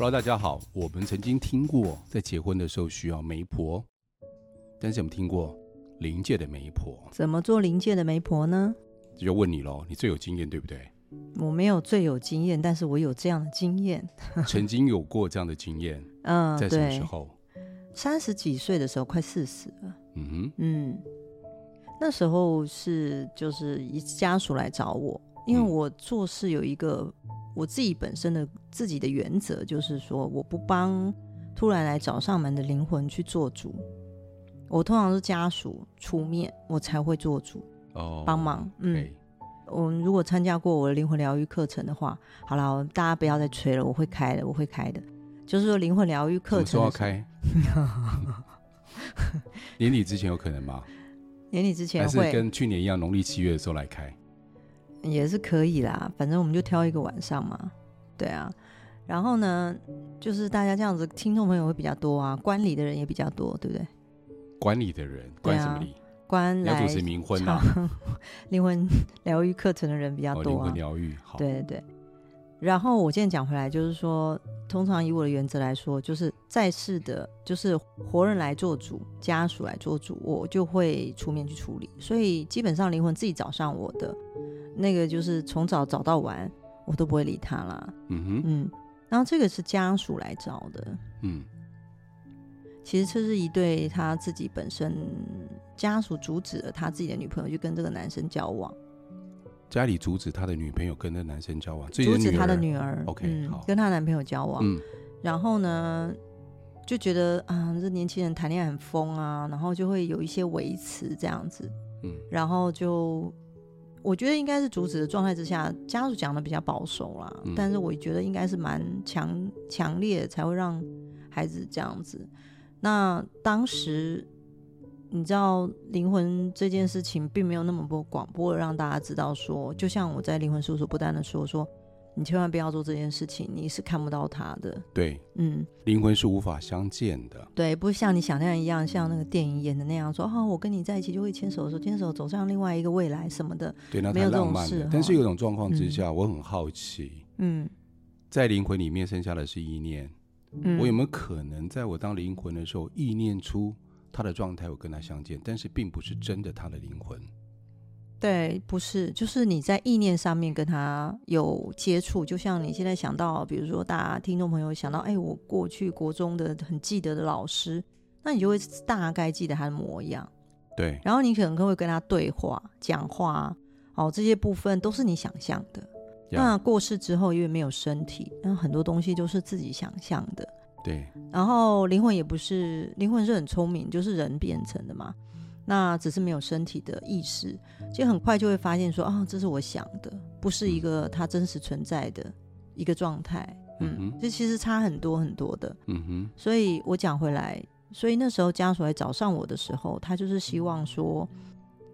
Hello， 大家好。我们曾经听过在结婚的时候需要媒婆，但是有没有听过灵界的媒婆？怎么做灵界的媒婆呢？这就问你咯，你最有经验对不对？我没有最有经验，但是我有这样的经验。曾经有过这样的经验？嗯，在什么时候？30几岁的时候，快40了。嗯哼，嗯，那时候是就是一家属来找我，因为我做事有一个我自己本身的自己的原则，就是说我不帮突然来找上门的灵魂去做主，我通常是家属出面我才会做主帮忙。嗯，我如果参加过我的灵魂疗愈课程的话，好了，大家不要再吹了，我会开的，我会开的。就是说灵魂疗愈课程什么时候要开？年底之前有可能吗？年底之前会，还是跟去年一样农历7月的时候来开也是可以啦，反正我们就挑一个晚上嘛。对啊，然后呢就是大家这样子，听众朋友会比较多啊，观礼的人也比较多，对不对？观礼的人观什么礼？观来主持冥婚啊，灵魂疗愈课程的人比较多啊，灵魂疗愈。好，对对对。然后我今天讲回来，就是说通常以我的原则来说，就是在世的就是活人来做主，家属来做主，我就会出面去处理。所以基本上灵魂自己找上我的那个，就是从早找到晚我都不会理他啦。嗯哼，嗯。然后这个是家属来找的。嗯，其实这是一对他自己本身家属阻止了他自己的女朋友去跟这个男生交往，家里阻止他的女朋友跟那男生交往，阻止他的女儿 OK、嗯、好，跟他男朋友交往、嗯、然后呢就觉得啊，这年轻人谈恋爱很疯啊，然后就会有一些维持这样子、嗯、然后就我觉得应该是阻止的状态之下，家属讲的比较保守啦、嗯、但是我觉得应该是蛮强烈才会让孩子这样子。那当时你知道灵魂这件事情并没有那么多广播让大家知道，说就像我在灵魂事务所不断的说你千万不要做这件事情，你是看不到它的。对，嗯，灵魂是无法相见的。对，不像你想象一样，像那个电影演的那样说哦，我跟你在一起就会牵手走上另外一个未来什么的。对，那太浪漫了。但是有种状况之下、嗯、我很好奇，嗯，在灵魂里面剩下的是意念、嗯、我有没有可能在我当灵魂的时候意念出他的状态，我跟他相见，但是并不是真的他的灵魂。对，不是，就是你在意念上面跟他有接触，就像你现在想到，比如说大家听众朋友想到，哎，我过去国中的很记得的老师，那你就会大概记得他的模样。对，然后你可能会跟他对话、讲话，哦，这些部分都是你想象的。那过世之后，因为没有身体，那很多东西都是自己想象的。对，然后灵魂也不是，灵魂是很聪明，就是人变成的嘛，那只是没有身体的意识，其实很快就会发现说啊，这是我想的，不是一个它真实存在的一个状态。嗯，这、嗯、其实差很多很多的。嗯哼，所以我讲回来，所以那时候家属来找上我的时候，他就是希望说，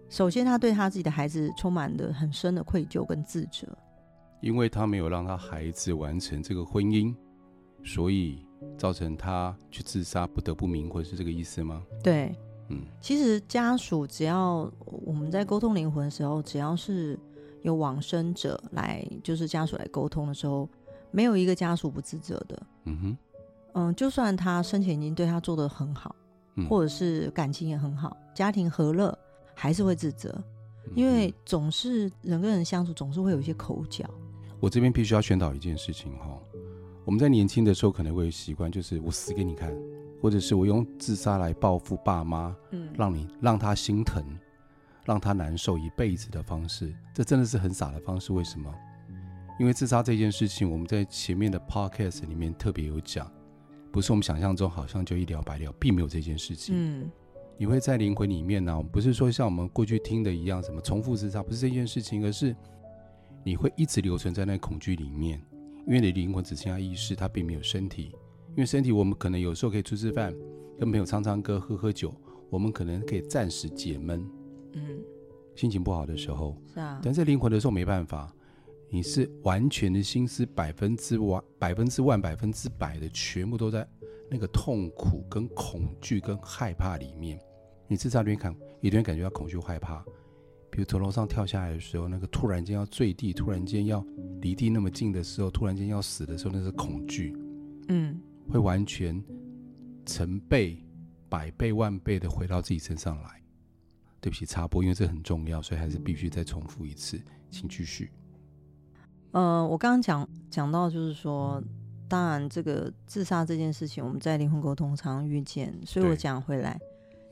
首先他对他自己的孩子充满了很深的愧疚跟自责，因为他没有让他孩子完成这个婚姻，所以造成他去自杀，不得不冥婚，是这个意思吗？对，嗯，其实家属只要我们在沟通灵魂的时候，只要是有往生者来，就是家属来沟通的时候，没有一个家属不自责的。嗯哼，嗯，就算他生前已经对他做得很好、嗯、或者是感情也很好，家庭和乐，还是会自责、嗯、因为总是人跟人相处总是会有一些口角。我这边必须要宣导一件事情哦，我们在年轻的时候可能会有习惯，就是我死给你看，或者是我用自杀来报复爸妈、嗯、让他心疼，让他难受一辈子的方式，这真的是很傻的方式。为什么？因为自杀这件事情，我们在前面的 podcast 里面特别有讲，不是我们想象中好像就一了百了，并没有这件事情。嗯，因为在灵魂里面啊，我们不是说像我们过去听的一样什么重复自杀，不是这件事情，而是你会一直留存在那恐惧里面，因为你灵魂只剩下意识，它并没有身体。因为身体我们可能有时候可以出吃饭，跟朋友唱唱歌喝喝酒，我们可能可以暂时解闷，嗯，心情不好的时候是啊。但在灵魂的时候没办法，你是完全的心思100%的全部都在那个痛苦跟恐惧跟害怕里面。你自杀一定会感觉到恐惧害怕，比如从楼上跳下来的时候，那个突然间要坠地，突然间要离地那么近的时候，突然间要死的时候，那是恐惧。嗯，会完全成倍、百倍、万倍的回到自己身上来。对不起，插播，因为这很重要，所以还是必须再重复一次，请继续。我刚刚讲到就是说，当然这个自杀这件事情，我们在灵魂沟通常遇见，所以我讲回来，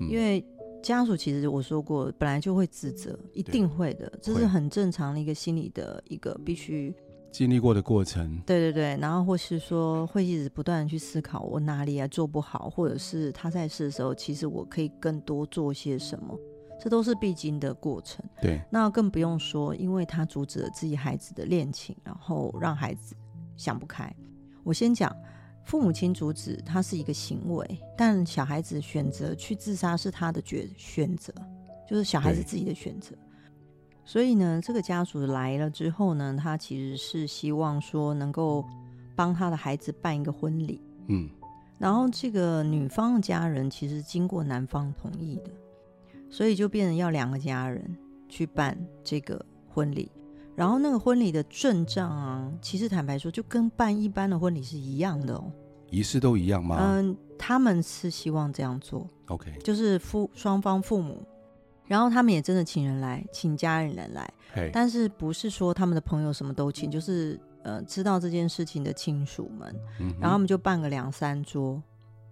因为家属其实我说过，本来就会自责，一定会的，这是很正常的一个心理的一个必须经历过的过程。对对对，然后或是说会一直不断去思考我哪里还做不好，或者是他在世的时候，其实我可以更多做些什么，这都是必经的过程。对，那更不用说，因为他阻止了自己孩子的恋情，然后让孩子想不开。我先讲父母亲阻止他是一个行为，但小孩子选择去自杀是他的选择，就是小孩子自己的选择。所以呢，这个家属来了之后呢，他其实是希望说能够帮他的孩子办一个婚礼。嗯，然后这个女方的家人其实经过男方同意的，所以就变成要两个家人去办这个婚礼。然后那个婚礼的阵仗啊，其实坦白说就跟办一般的婚礼是一样的哦。仪式都一样吗？嗯，他们是希望这样做。 OK， 就是双方父母，然后他们也真的请人来，请家人来、hey. 但是不是说他们的朋友什么都请，就是知道这件事情的亲属们、嗯、然后他们就办个2-3桌，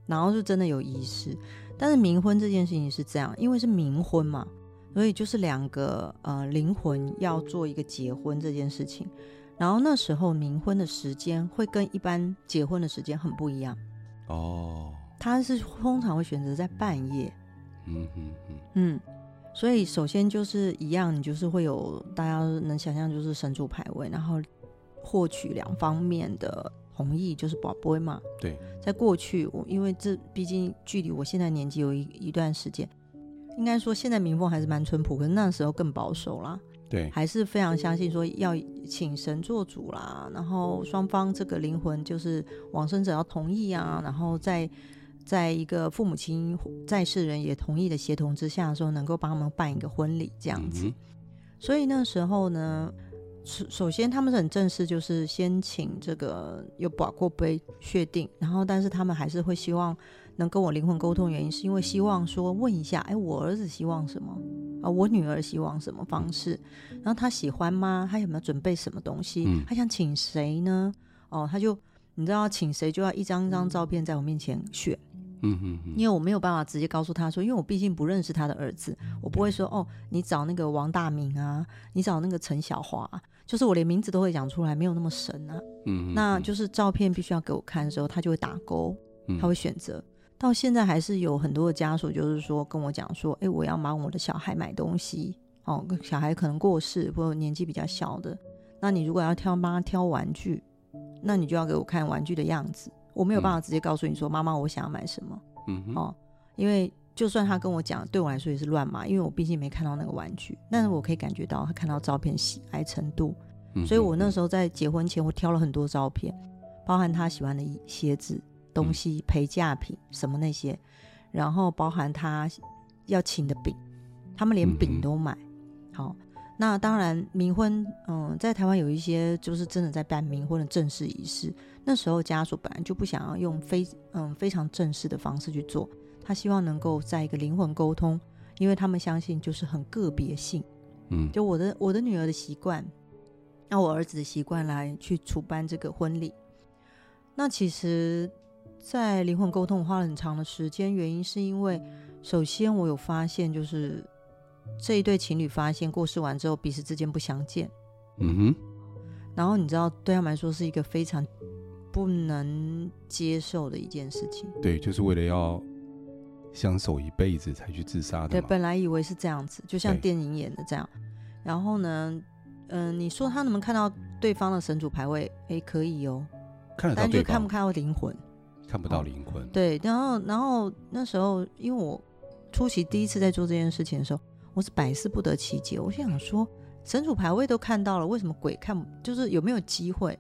然后就真的有仪式。但是冥婚这件事情是这样，因为是冥婚嘛，所以就是两个灵魂要做一个结婚这件事情。然后那时候冥婚的时间会跟一般结婚的时间很不一样哦，他是通常会选择在半夜。嗯嗯嗯嗯，所以首先就是一样，你就是会有大家能想象，就是神主牌位，然后获取两方面的同意，就是宝贝嘛。对，在过去我因为这毕竟距离我现在年纪有一段时间，应该说现在民风还是蛮淳朴，可是那时候更保守啦。对，还是非常相信说要请神做主啦，然后双方这个灵魂就是往生者要同意啊，然后在一个父母亲在世人也同意的协同之下的时候，能够帮他们办一个婚礼这样子、嗯、所以那时候呢，首先他们是很正式，就是先请这个有把过杯确定，然后但是他们还是会希望能跟我灵魂沟通，原因是因为希望说问一下，哎，我儿子希望什么啊，我女儿希望什么方式，然后他喜欢吗，他有没有准备什么东西、嗯、他想请谁呢？哦，他就你知道请谁就要一张一张照片在我面前选。嗯哼哼，因为我没有办法直接告诉他说，因为我毕竟不认识他的儿子，我不会说哦，你找那个王大明啊，你找那个陈小华、啊，就是我连名字都会讲出来，没有那么神啊。嗯哼哼，那就是照片必须要给我看的时候，他就会打勾，他会选择。嗯、到现在还是有很多的家属就是说跟我讲说，哎，我要帮我的小孩买东西哦，小孩可能过世或者年纪比较小的，那你如果要帮他挑玩具，那你就要给我看玩具的样子。我没有办法直接告诉你说妈妈我想要买什么、嗯哦、因为就算他跟我讲对我来说也是乱码，因为我毕竟没看到那个玩具，但是我可以感觉到他看到照片喜爱程度、嗯、所以我那时候在结婚前我挑了很多照片，包含他喜欢的鞋子东西陪嫁品什么那些，然后包含他要请的饼，他们连饼都买、嗯哦、那当然冥婚、在台湾有一些就是真的在办冥婚的正式仪式，那时候家属本来就不想要用非常正式的方式去做，他希望能够在一个灵魂沟通，因为他们相信就是很个别性，嗯，就我的女儿的习惯，那我儿子的习惯来去主办这个婚礼。那其实在灵魂沟通花了很长的时间，原因是因为首先我有发现就是这一对情侣发现过世完之后彼此之间不相见，嗯哼，然后你知道对他们来说是一个非常不能接受的一件事情。对，就是为了要相守一辈子才去自杀的嘛。对，本来以为是这样子，就像电影演的这样。然后呢，你说他能不能看到对方的神主牌位？哎，可以哦，看得到对方，但就看不看到灵魂？看不到灵魂。哦、对，然后那时候，因为我初期第一次在做这件事情的时候，我是百思不得其解。我想说，神主牌位都看到了，为什么鬼看？就是有没有机会？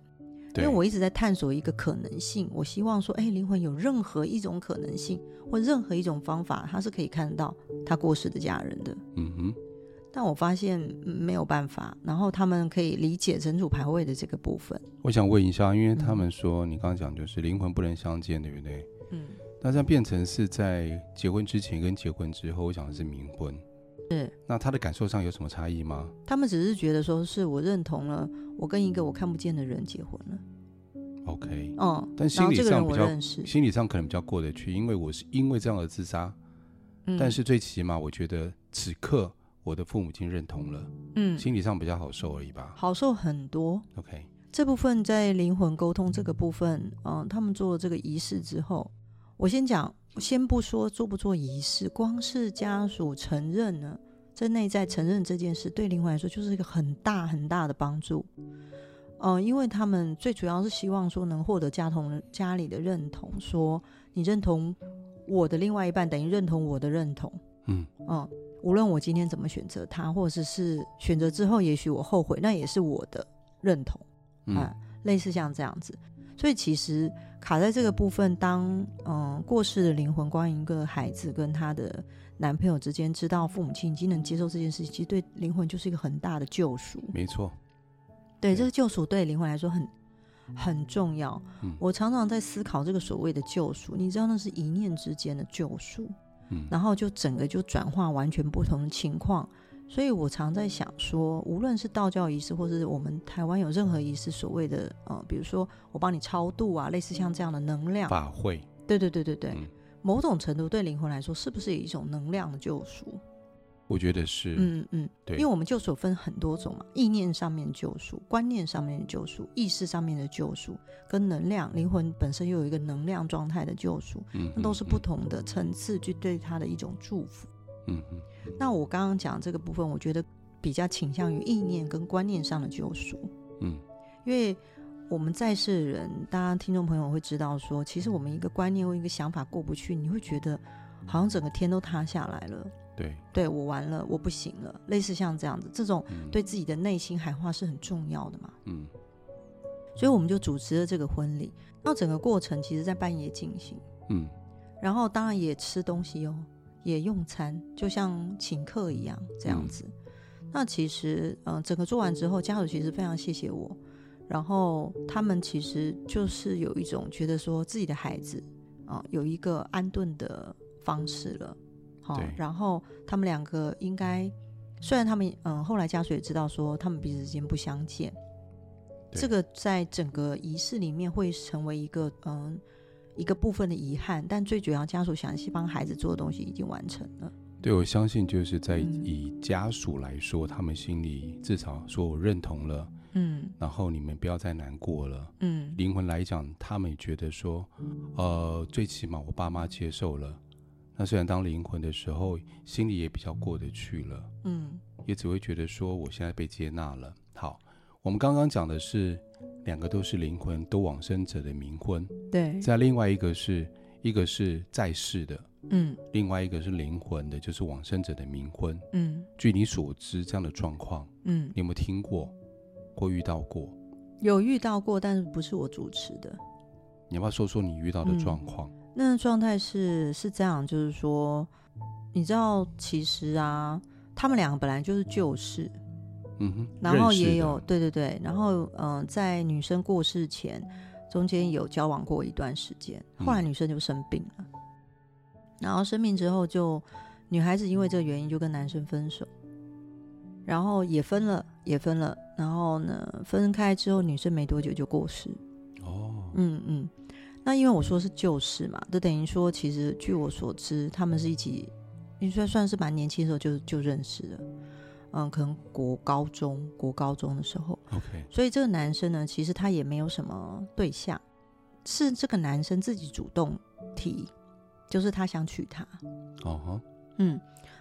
因为我一直在探索一个可能性，我希望说，哎，灵魂有任何一种可能性，或任何一种方法，它是可以看到他过世的家人的。嗯哼。但我发现没有办法，然后他们可以理解整组牌位的这个部分。我想问一下，因为他们说你刚刚讲就是灵魂不能相见，对不对？嗯，那这样变成是在结婚之前跟结婚之后，我想的是冥婚。是，那他的感受上有什么差异吗？他们只是觉得说是我认同了，我跟一个我看不见的人结婚了。OK， 嗯，但心理上比较，心理上可能比较过得去，因为我是因为这样而自杀。嗯，但是最起码我觉得此刻我的父母亲认同了，嗯，心理上比较好受而已吧，好受很多。 OK， 这部分在灵魂沟通这个部分，他们做这个仪式之后，我先讲，先不说做不做仪式，光是家属承认呢，在内在承认这件事，对灵魂来说就是一个很大很大的帮助。因为他们最主要是希望说能获得家里的认同，说你认同我的另外一半等于认同我的认同。嗯嗯，无论我今天怎么选择他，或者是选择之后也许我后悔，那也是我的认同。嗯，类似像这样子。所以其实卡在这个部分，当过世的灵魂关于一个孩子跟他的男朋友之间知道父母亲已经能接受这件事情，其实对灵魂就是一个很大的救赎。没错，对，这个救赎对灵魂来说很重要。嗯，我常常在思考这个所谓的救赎，你知道那是一念之间的救赎。嗯，然后就整个就转化完全不同的情况。所以我常在想说，无论是道教仪式，或是我们台湾有任何仪式，所谓的比如说我帮你超度啊，类似像这样的能量法会，对对对对对。嗯，某种程度对灵魂来说是不是一种能量的救赎？我觉得是。嗯嗯，对，因为我们救赎分很多种嘛，意念上面救赎，观念上面的救赎，意识上面的救赎，跟能量，灵魂本身又有一个能量状态的救赎。嗯嗯，那都是不同的层次去对它的一种祝福。嗯嗯，那我刚刚讲这个部分，我觉得比较倾向于意念跟观念上的救赎。嗯，因为我们在世人，大家听众朋友会知道说，其实我们一个观念或一个想法过不去，你会觉得好像整个天都塌下来了。对，对我完了，我不行了，类似像这样子，这种对自己的内心喊话是很重要的嘛。嗯，所以我们就主持了这个婚礼，那整个过程其实在半夜进行。嗯，然后当然也吃东西哦，也用餐，就像请客一样这样子。嗯，那其实整个做完之后，家属其实非常谢谢我，然后他们其实就是有一种觉得说自己的孩子有一个安顿的方式了。然后他们两个应该，虽然他们后来家属也知道说他们彼此之间不相见，这个在整个仪式里面会成为一个部分的遗憾，但最主要家属想帮孩子做的东西已经完成了。对，我相信就是在以家属来说，他们心里至少说我认同了。嗯，然后你们不要再难过了。嗯，灵魂来讲，他们觉得说最起码我爸妈接受了，那虽然当灵魂的时候心里也比较过得去了。嗯，也只会觉得说我现在被接纳了。好，我们刚刚讲的是两个都是灵魂都往生者的冥婚，对，在另外一个是在世的，嗯，另外一个是灵魂的，就是往生者的冥婚。嗯，据你所知这样的状况，嗯，你有没有听过或遇到过？有遇到过，但是不是我主持的。你要不要说说你遇到的状况？嗯，那状态是这样，就是说你知道其实啊，他们两个本来就是旧识。嗯哼，然后也有，对对对，然后在女生过世前中间有交往过一段时间，后来女生就生病了。嗯，然后生病之后就女孩子因为这个原因就跟男生分手，然后也分了，然后呢分开之后女生没多久就过世。哦，嗯嗯，那因为我说是旧事嘛，就等于说其实据我所知他们是一起，因为算是蛮年轻的时候就认识了。嗯，可能国高中的时候。 OK， 所以这个男生呢其实他也没有什么对象，是这个男生自己主动提，就是他想娶她。哦，嗯，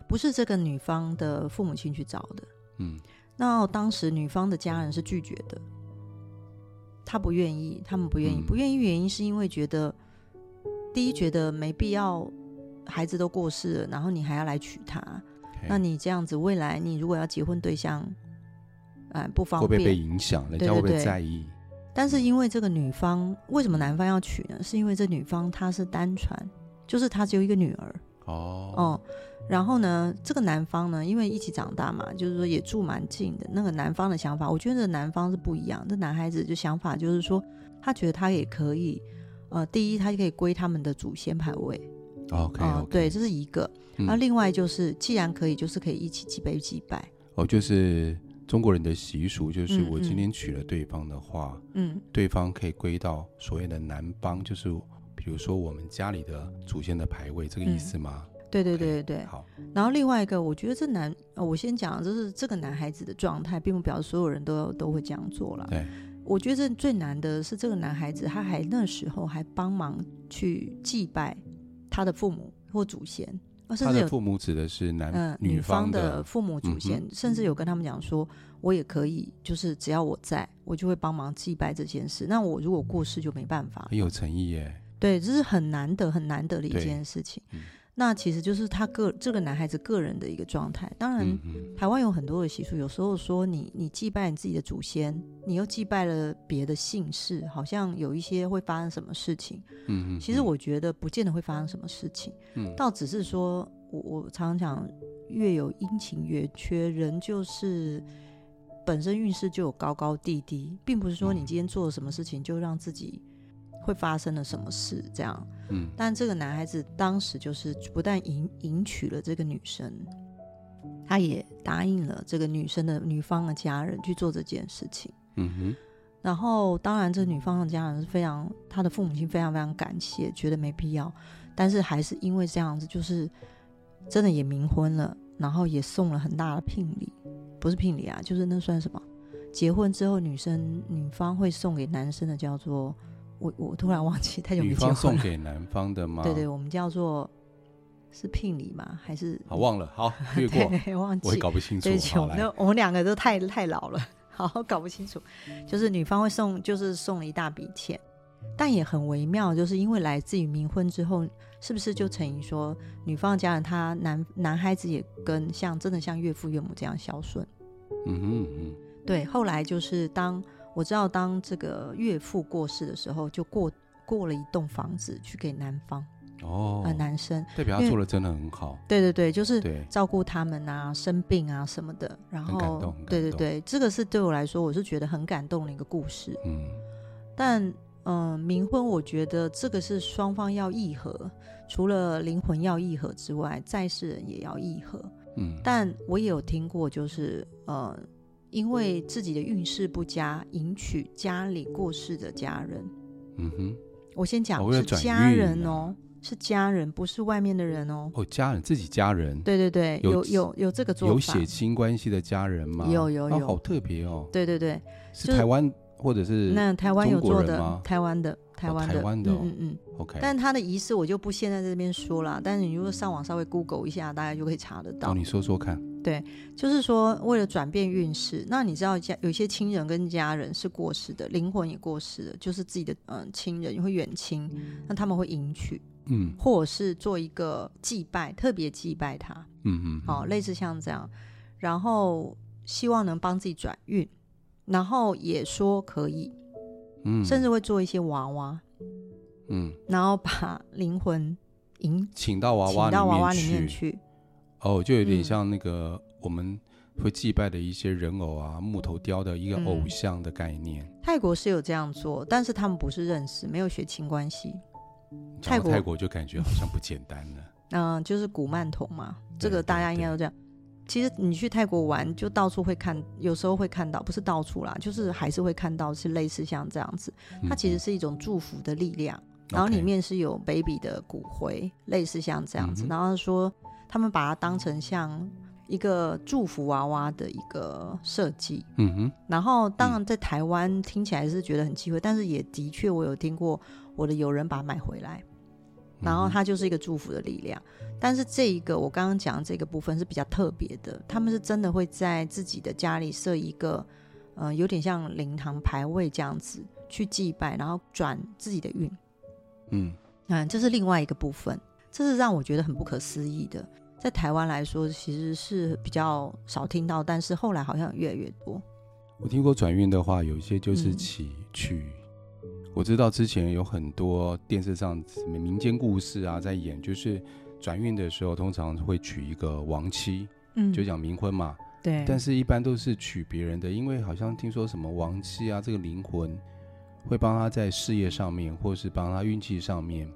不是这个女方的父母亲去找的。嗯，那当时女方的家人是拒绝的，他不愿意，他们不愿意。嗯，不愿意原因是因为觉得，第一觉得没必要，孩子都过世了，然后你还要来娶她。Okay， 那你这样子未来你如果要结婚对象，不方便，会不会被影响，人家会不会在意？对对对。但是因为这个女方，为什么男方要娶呢？是因为这女方她是单传，就是她只有一个女儿。哦、嗯，然后呢这个男方呢因为一起长大嘛，就是说也住蛮近的，那个男方的想法我觉得男方是不一样，这男孩子就想法就是说他觉得他也可以第一他可以归他们的祖先牌位 OK，对，这是一个，然后另外就是既然可以就是可以一起祭杯祭拜哦，就是中国人的习俗，就是我今天娶了对方的话对方可以归到所谓的男方，就是比如说我们家里的祖先的牌位，这个意思吗？对对对对 okay, 好。然后另外一个我觉得这男我先讲就是这个男孩子的状态并不表示所有人都会这样做啦，对，我觉得最难的是这个男孩子他还那时候还帮忙去祭拜他的父母或祖先，他的父母指的是女方的父母祖先，甚至有跟他们讲说我也可以就是只要我在我就会帮忙祭拜这件事，那我如果过世就没办法，很有诚意耶，对，这是很难得很难得的一件事情。那其实就是他这个男孩子个人的一个状态。当然台湾有很多的习俗，有时候说你祭拜你自己的祖先，你又祭拜了别的姓氏，好像有一些会发生什么事情。其实我觉得不见得会发生什么事情，倒只是说我常常讲月有阴晴圆缺，人就是本身运势就有高高低低，并不是说你今天做了什么事情就让自己会发生了什么事这样。但这个男孩子当时就是不但 迎娶了这个女生，他也答应了这个女生的女方的家人去做这件事情。然后当然这女方的家人是非常，他的父母亲非常非常感谢，觉得没必要，但是还是因为这样子就是真的也冥婚了，然后也送了很大的聘礼，不是聘礼啊，就是那算什么，结婚之后女方会送给男生的叫做我突然忘记，太久没结婚了。女方送给男方的吗？对对，我们叫做是聘礼吗？还是好忘了，好略过对，忘记，我也搞不清楚。对，我们两个都太老了，好搞不清楚。就是女方会送，就是送了一大笔钱，但也很微妙，就是因为来自于冥婚之后，是不是就等于说女方家人他男孩子也跟真的像岳父岳母这样孝顺？嗯哼。对，后来就是当这个岳父过世的时候，就过了一栋房子去给男方男生，代表他做的真的很好。对对对，就是照顾他们啊，生病啊什么的，然后很感动。对对对，这个是对我来说，我是觉得很感动的一个故事。但冥婚我觉得这个是双方要议和，除了灵魂要议和之外，在世人也要议和。但我也有听过，就是因为自己的运势不佳，迎娶家里过世的家人。我先讲是家人哦，是家人，不是外面的人哦。哦，家人，自己家人。对对对，有这个做法。有血亲关系的家人吗？有，好特别哦。对对对，是台湾或者是那台湾有做的，台湾的。OK。但他的仪式我就不现在这边说了，但是你如果上网稍微 Google 一下，大概就可以查得到。你说说看。对，就是说为了转变运势，那你知道有些亲人跟家人是过世的，灵魂也过世了，就是自己的亲人会远亲，那他们会迎娶，或者是做一个祭拜，特别祭拜他，类似像这样，然后希望能帮自己转运，然后也说可以，甚至会做一些娃娃，然后把灵魂请到娃娃里面去。哦，就有点像那个我们会祭拜的一些人偶啊，木头雕的一个偶像的概念。泰国是有这样做，但是他们不是认识，没有血亲关系。泰国就感觉好像不简单了。就是古曼童嘛，这个大家应该都这样。其实你去泰国玩，就到处会看，有时候会看到，不是到处啦，就是还是会看到是类似像这样子。它其实是一种祝福的力量，然后里面是有 baby 的骨灰，类似像这样子。然后说他们把它当成像一个祝福娃娃的一个设计。然后当然在台湾听起来是觉得很忌讳，但是也的确我有听过我的友人把它买回来，然后它就是一个祝福的力量。但是这一个我刚刚讲的这个部分是比较特别的，他们是真的会在自己的家里设一个有点像灵堂牌位这样子去祭拜，然后转自己的运。这是另外一个部分，这是让我觉得很不可思议的，在台湾来说其实是比较少听到，但是后来好像越来越多。我听过转运的话有一些就是祈去，我知道之前有很多电视上民间故事啊在演，就是转运的时候通常会娶一个亡妻，就讲冥婚嘛，对，但是一般都是娶别人的，因为好像听说什么亡妻啊，这个灵魂会帮他在事业上面或是帮他运气上面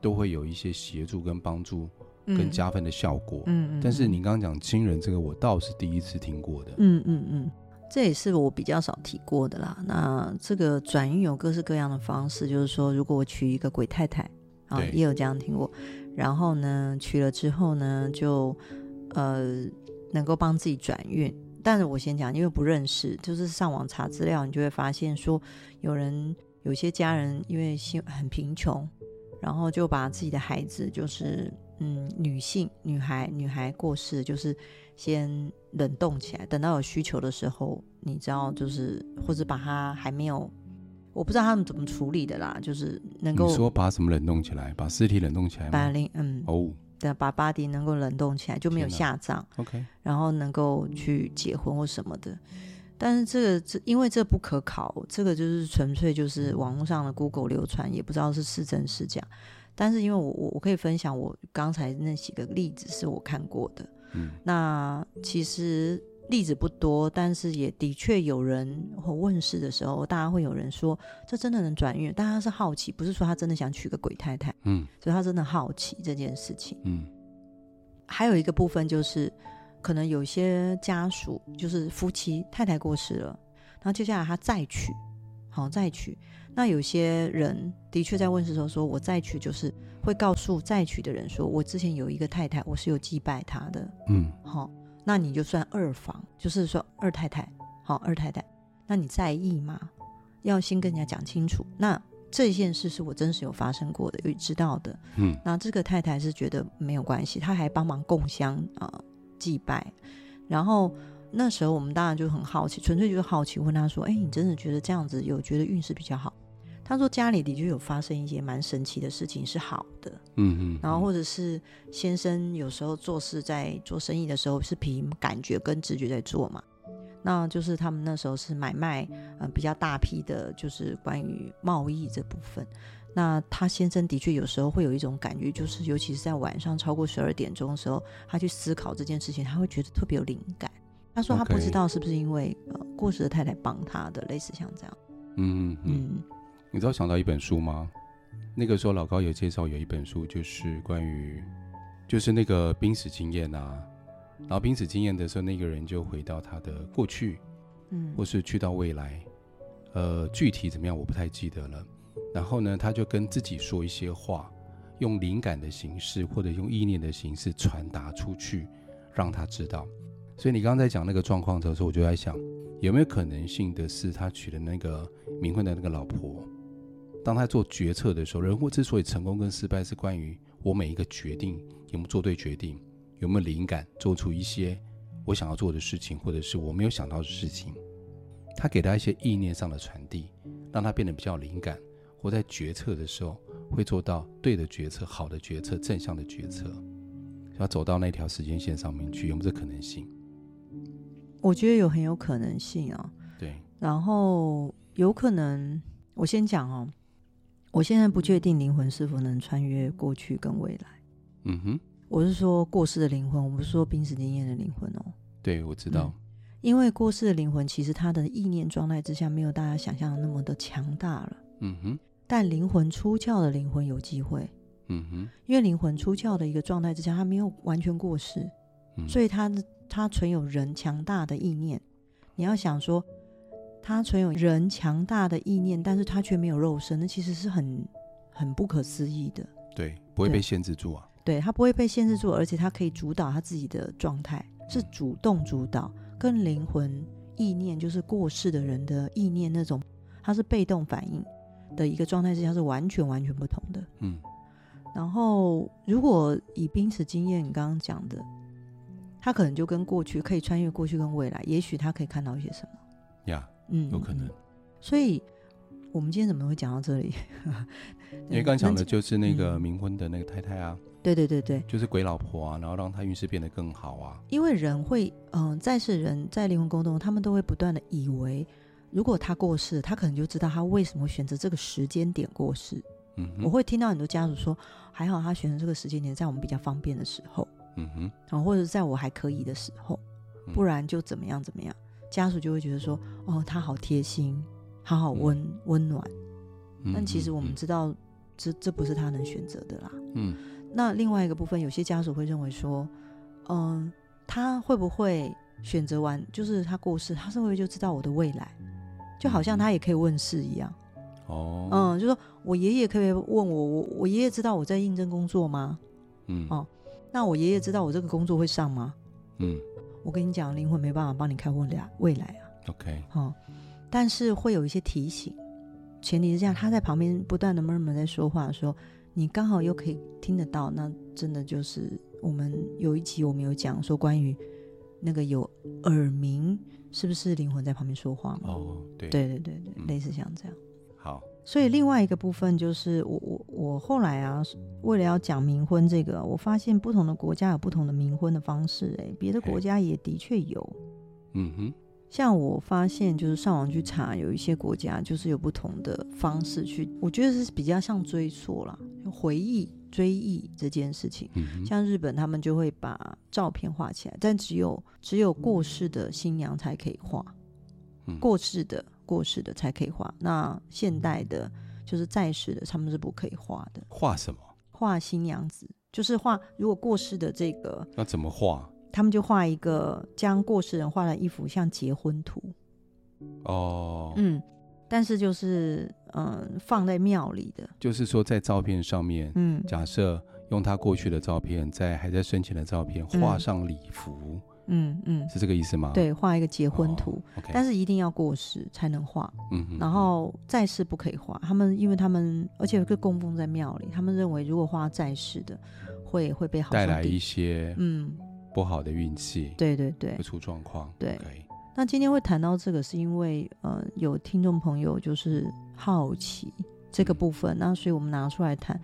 都会有一些协助跟帮助跟加分的效果。但是您刚刚讲亲人这个我倒是第一次听过的。这也是我比较少提过的啦。那这个转运有各式各样的方式，就是说如果我娶一个鬼太太啊，也有这样听过，然后呢娶了之后呢就能够帮自己转运。但是我先讲，因为不认识，就是上网查资料你就会发现说有些家人因为很贫穷，然后就把自己的孩子就是女孩过世，就是先冷冻起来，等到有需求的时候，你知道，就是或者把它还没有，我不知道他们怎么处理的啦，就是能够，你说把什么冷冻起来，把尸体冷冻起来吗？把 body 能够冷冻起来就没有下葬，然后能够去结婚或什么的。但是因为这不可考，这个就是纯粹就是网络上的 Google 流传，也不知道是真是假。但是因为我可以分享我刚才那几个例子是我看过的。那其实例子不多，但是也的确有人我问世的时候，大家会有人说这真的能转运，大家是好奇，不是说他真的想娶个鬼太太，所以他真的好奇这件事情。还有一个部分就是可能有些家属就是夫妻太太过世了，然后接下来他再娶，那有些人的确在问世的时候说我再娶，就是会告诉再娶的人说我之前有一个太太，我是有祭拜她的。那你就算二房，就是说二太太，那你在意吗？要先跟人家讲清楚，那这件事是我真实有发生过的，有知道的。那这个太太是觉得没有关系，她还帮忙供香祭拜。然后那时候我们当然就很好奇，纯粹就是好奇，问他说你真的觉得这样子有觉得运势比较好？他说家里的确有发生一些蛮神奇的事情是好的。然后或者是先生有时候在做生意的时候是凭感觉跟直觉在做嘛，那就是他们那时候是买卖比较大批的，就是关于贸易这部分。那他先生的确有时候会有一种感觉，就是尤其是在晚上超过12点钟的时候，他去思考这件事情，他会觉得特别有灵感。他说他不知道是不是因为过世的太太帮他的，类似像这样。你知道想到一本书吗？那个时候老高有介绍有一本书，就是关于就是那个濒死经验啊，然后濒死经验的时候那个人就回到他的过去，或是去到未来，具体怎么样我不太记得了。然后呢他就跟自己说一些话，用灵感的形式或者用意念的形式传达出去，让他知道。所以你刚才讲那个状况的时候，我就在想有没有可能性的是他娶了那个冥婚的那个老婆，当他做决策的时候，人之所以成功跟失败是关于我每一个决定有没有做对决定，有没有灵感做出一些我想要做的事情，或者是我没有想到的事情。他给他一些意念上的传递，让他变得比较灵感，或在决策的时候会做到对的决策，好的决策，正向的决策，要走到那条时间线上面去，有没有这可能性？我觉得很有可能性啊。对，然后有可能我先讲哦，我现在不确定灵魂是否能穿越过去跟未来。我是说过世的灵魂，我不是说濒死经验的灵魂哦。对，我知道。因为过世的灵魂其实他的意念状态之下没有大家想象的那么的强大了。但灵魂出窍的灵魂有机会。因为灵魂出窍的一个状态之下，他没有完全过世，所以他存有人强大的意念。你要想说他存有人强大的意念，但是他却没有肉身，那其实是很不可思议的。对，不会被限制住啊。对，他不会被限制住，而且他可以主导他自己的状态，是主动主导。跟灵魂意念，就是过世的人的意念那种，他是被动反应的一个状态之下，是完全不同的。然后如果以濒死经验你刚刚讲的，他可能就跟过去可以穿越过去跟未来，也许他可以看到一些什么呀。有可能。所以我们今天怎么会讲到这里？因为刚讲的就是那个冥婚的那个太太啊，对，就是鬼老婆啊，然后让她运势变得更好啊。因为人会在世人在灵魂沟通，他们都会不断的以为如果他过世，他可能就知道他为什么选择这个时间点过世。嗯，我会听到很多家属说还好他选的这个时间点在我们比较方便的时候，嗯哼，然后或者在我还可以的时候，不然就怎么样怎么样，家属就会觉得说哦他好贴心，他好温暖，但其实我们知道这不是他能选择的啦。嗯，那另外一个部分有些家属会认为说他会不会选择完就是他过世他是不是就知道我的未来，就好像他也可以问世一样。哦，就说我爷爷可以问我爷爷知道我在应征工作吗？嗯，哦，那我爷爷知道我这个工作会上吗？嗯，我跟你讲灵魂没办法帮你看未来啊。OK，哦，但是会有一些提醒，前提是这样，他在旁边不断的murmur在说话的时候，你刚好又可以听得到，那真的就是我们有一集我们有讲说关于那个有耳鸣是不是灵魂在旁边说话吗？哦，对对对对对，类似像这样。好，所以另外一个部分就是我后来啊，为了要讲冥婚这个，我发现不同的国家有不同的冥婚的方式，别的国家也的确有。嗯哼，像我发现就是上网去查，有一些国家就是有不同的方式去，我觉得是比较像追溯啦，回忆追忆这件事情。像日本他们就会把照片画起来，但只有过世的新娘才可以画，过世的才可以画，那现代的就是在世的他们是不可以画的。画什么？画新娘子，就是画如果过世的这个那怎么画？他们就画一个将过世人画的一幅像结婚图。哦，嗯，但是就是放在庙里的，就是说在照片上面，假设用他过去的照片，在还在生前的照片画上礼服，是这个意思吗？对，画一个结婚图，哦 okay，但是一定要过世才能画，然后在世不可以画。他们因为他们而且有个供奉在庙里，他们认为如果画在世的会被好像带来一些不好的运气，对对对，会出状况，对。Okay，那今天会谈到这个是因为有听众朋友就是好奇这个部分，那所以我们拿出来谈，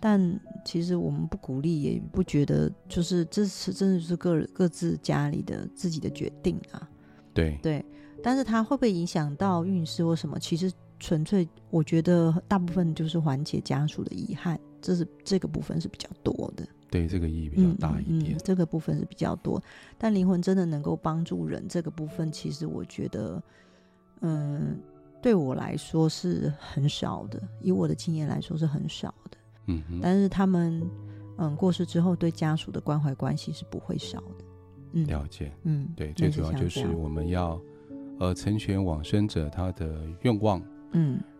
但其实我们不鼓励也不觉得，就是这是真的是各自家里的自己的决定啊。对对，但是它会不会影响到运势或什么，其实纯粹我觉得大部分就是缓解家属的遗憾，这个部分是比较多的。对，这个意义比较大一点，这个部分是比较多，但灵魂真的能够帮助人这个部分，其实我觉得对我来说是很少的，以我的经验来说是很少的。但是他们过世之后对家属的关怀关系是不会少的。了解。对，最主要就是我们要成全往生者他的愿望，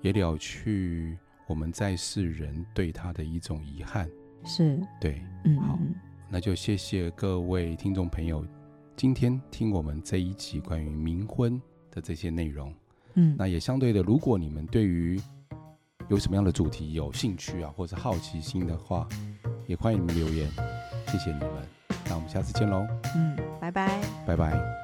也了去我们在世人对他的一种遗憾。是，对，好，那就谢谢各位听众朋友今天听我们这一集关于冥婚的这些内容。那也相对的，如果你们对于有什么样的主题有兴趣啊，或者好奇心的话，也欢迎你们留言，谢谢你们，那我们下次见咯。拜拜，拜拜。